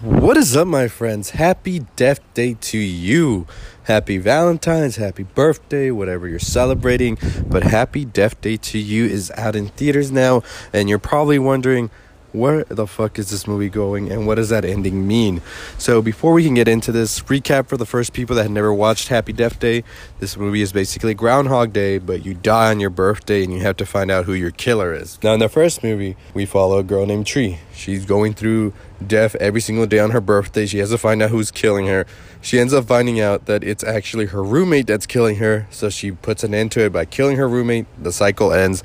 What is up, my friends? Happy Death Day to you. Happy Valentine's, happy birthday, whatever you're celebrating. But Happy Death Day to you is out in theaters now, and you're probably wondering, where the fuck is this movie going and what does that ending mean? So before we can get into this, recap for the first people that had never watched Happy Death Day. This movie is basically Groundhog Day, but you die on your birthday and you have to find out who your killer is. Now in the first movie, we follow a girl named Tree. She's going through death every single day on her birthday. She has to find out who's killing her. She ends up finding out that it's actually her roommate that's killing her. So she puts an end to it by killing her roommate. The cycle ends.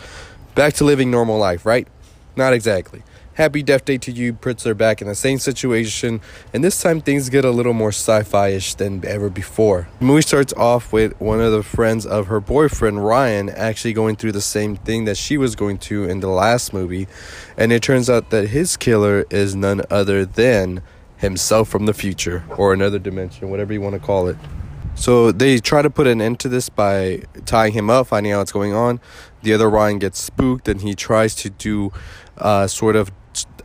Back to living normal life, right? Not exactly. Happy Death Day to you puts her back in the same situation, and this time things get a little more sci-fi-ish than ever before. The movie starts off with one of the friends of her boyfriend, Ryan, actually going through the same thing that she was going to in the last movie, and it turns out that his killer is none other than himself from the future, or another dimension, whatever you want to call it. So they try to put an end to this by tying him up, finding out what's going on. The other Ryan gets spooked, and he tries to do sort of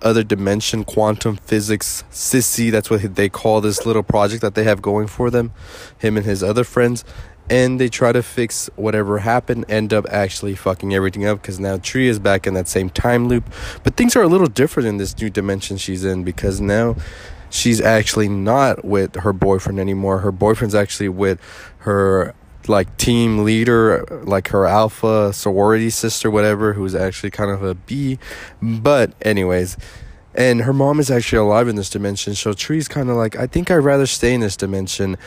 other dimension quantum physics sissy. That's what they call this little project that they have going for them, him and his other friends, and they try to fix whatever happened, end up actually fucking everything up, because now Tree is back in that same time loop. But things are a little different in this new dimension she's in, because now she's actually not with her boyfriend anymore. Her boyfriend's actually with her like team leader, like her alpha sorority sister, whatever, who's actually kind of a B. But anyways, and her mom is actually alive in this dimension, so Tree's kind of like, I think I'd rather stay in this dimension.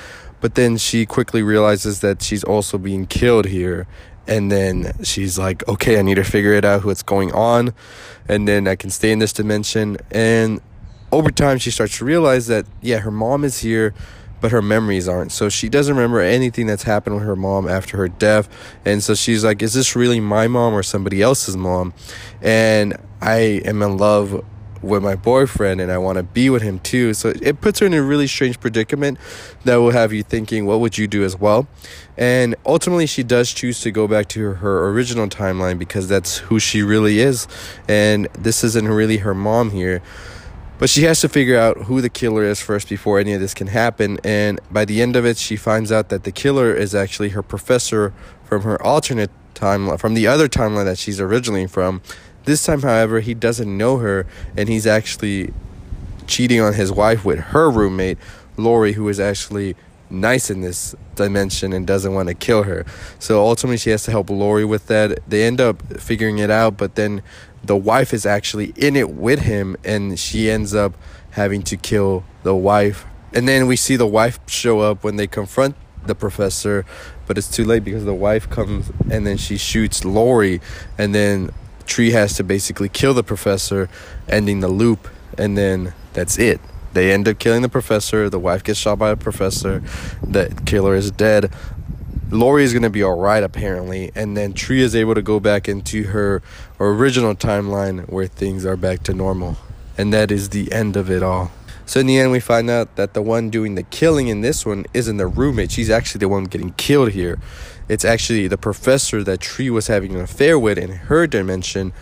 But then she quickly realizes that she's also being killed here, and then she's like, okay, I need to figure it out what's going on, and then I can stay in this dimension. And over time she starts to realize that, yeah, her mom is here, but her memories aren't. So she doesn't remember anything that's happened with her mom after her death. And so she's like, is this really my mom or somebody else's mom? And I am in love with my boyfriend and I want to be with him too. So it puts her in a really strange predicament that will have you thinking, what would you do as well? And ultimately she does choose to go back to her original timeline, because that's who she really is. And this isn't really her mom here. But she has to figure out who the killer is first before any of this can happen. And by the end of it, she finds out that the killer is actually her professor from her alternate timeline, from the other timeline that she's originally from. This time, however, he doesn't know her, and he's actually cheating on his wife with her roommate, Lori, who is actually nice in this dimension and doesn't want to kill her. So ultimately, she has to help Lori with that. They end up figuring it out, but then the wife is actually in it with him, and she ends up having to kill the wife. And then we see the wife show up when they confront the professor, but it's too late because the wife comes and then she shoots Lori, and then Tree has to basically kill the professor, ending the loop, and then that's it. They end up killing the professor, the wife gets shot by the professor, the killer is dead. Lori is going to be all right, apparently, and then Tree is able to go back into her original timeline where things are back to normal. And that is the end of it all. So in the end, we find out that the one doing the killing in this one isn't the roommate. She's actually the one getting killed here. It's actually the professor that Tree was having an affair with in her dimension,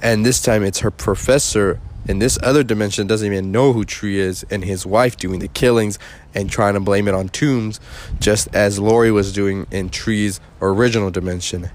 and this time it's her professor in this other dimension doesn't even know who Tree is, and his wife doing the killings and trying to blame it on Tombs, just as Lori was doing in Tree's original dimension.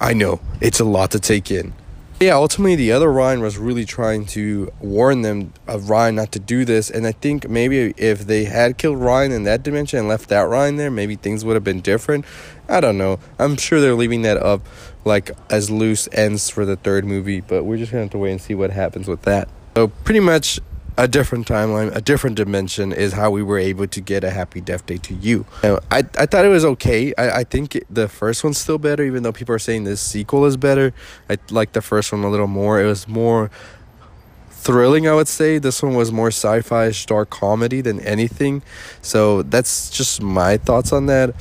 I know, it's a lot to take in. Yeah, ultimately the other Ryan was really trying to warn them of Ryan not to do this, and I think maybe if they had killed Ryan in that dimension and left that Ryan there, maybe things would have been different. I don't know. I'm sure they're leaving that up like as loose ends for the third movie, but we're just gonna have to wait and see what happens with that. So pretty much a different timeline, a different dimension is how we were able to get a Happy Death Day to you. Now, I thought it was okay. I think the first one's still better, even though people are saying this sequel is better. I like the first one a little more. It was more thrilling, I would say. This one was more sci-fi, dark comedy than anything. So that's just my thoughts on that.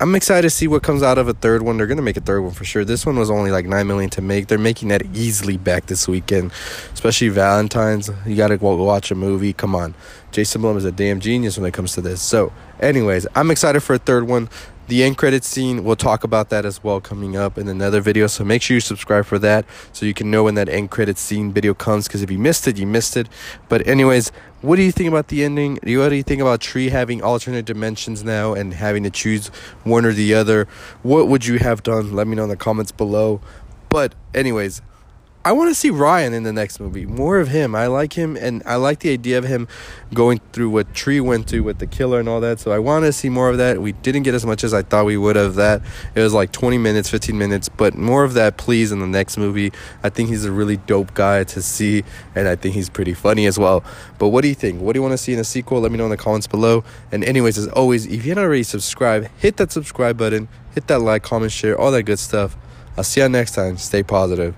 I'm excited to see what comes out of a third one. They're going to make a third one for sure. This one was only like $9 million to make. They're making that easily back this weekend, especially Valentine's. You got to go watch a movie. Come on. Jason Blum is a damn genius when it comes to this. So anyways, I'm excited for a third one. The end credits scene, we'll talk about that as well coming up in another video. So make sure you subscribe for that so you can know when that end credits scene video comes, because if you missed it, you missed it. But anyways, what do you think about the ending? What do you think about Tree having alternate dimensions now and having to choose one or the other? What would you have done? Let me know in the comments below. But anyways, I want to see Ryan in the next movie. More of him. I like him, and I like the idea of him going through what Tree went through with the killer and all that. So I want to see more of that. We didn't get as much as I thought we would of that. It was like 20 minutes, 15 minutes. But more of that, please, in the next movie. I think he's a really dope guy to see, and I think he's pretty funny as well. But what do you think? What do you want to see in a sequel? Let me know in the comments below. And anyways, as always, if you're not already subscribed, hit that subscribe button. Hit that like, comment, share, all that good stuff. I'll see you next time. Stay positive.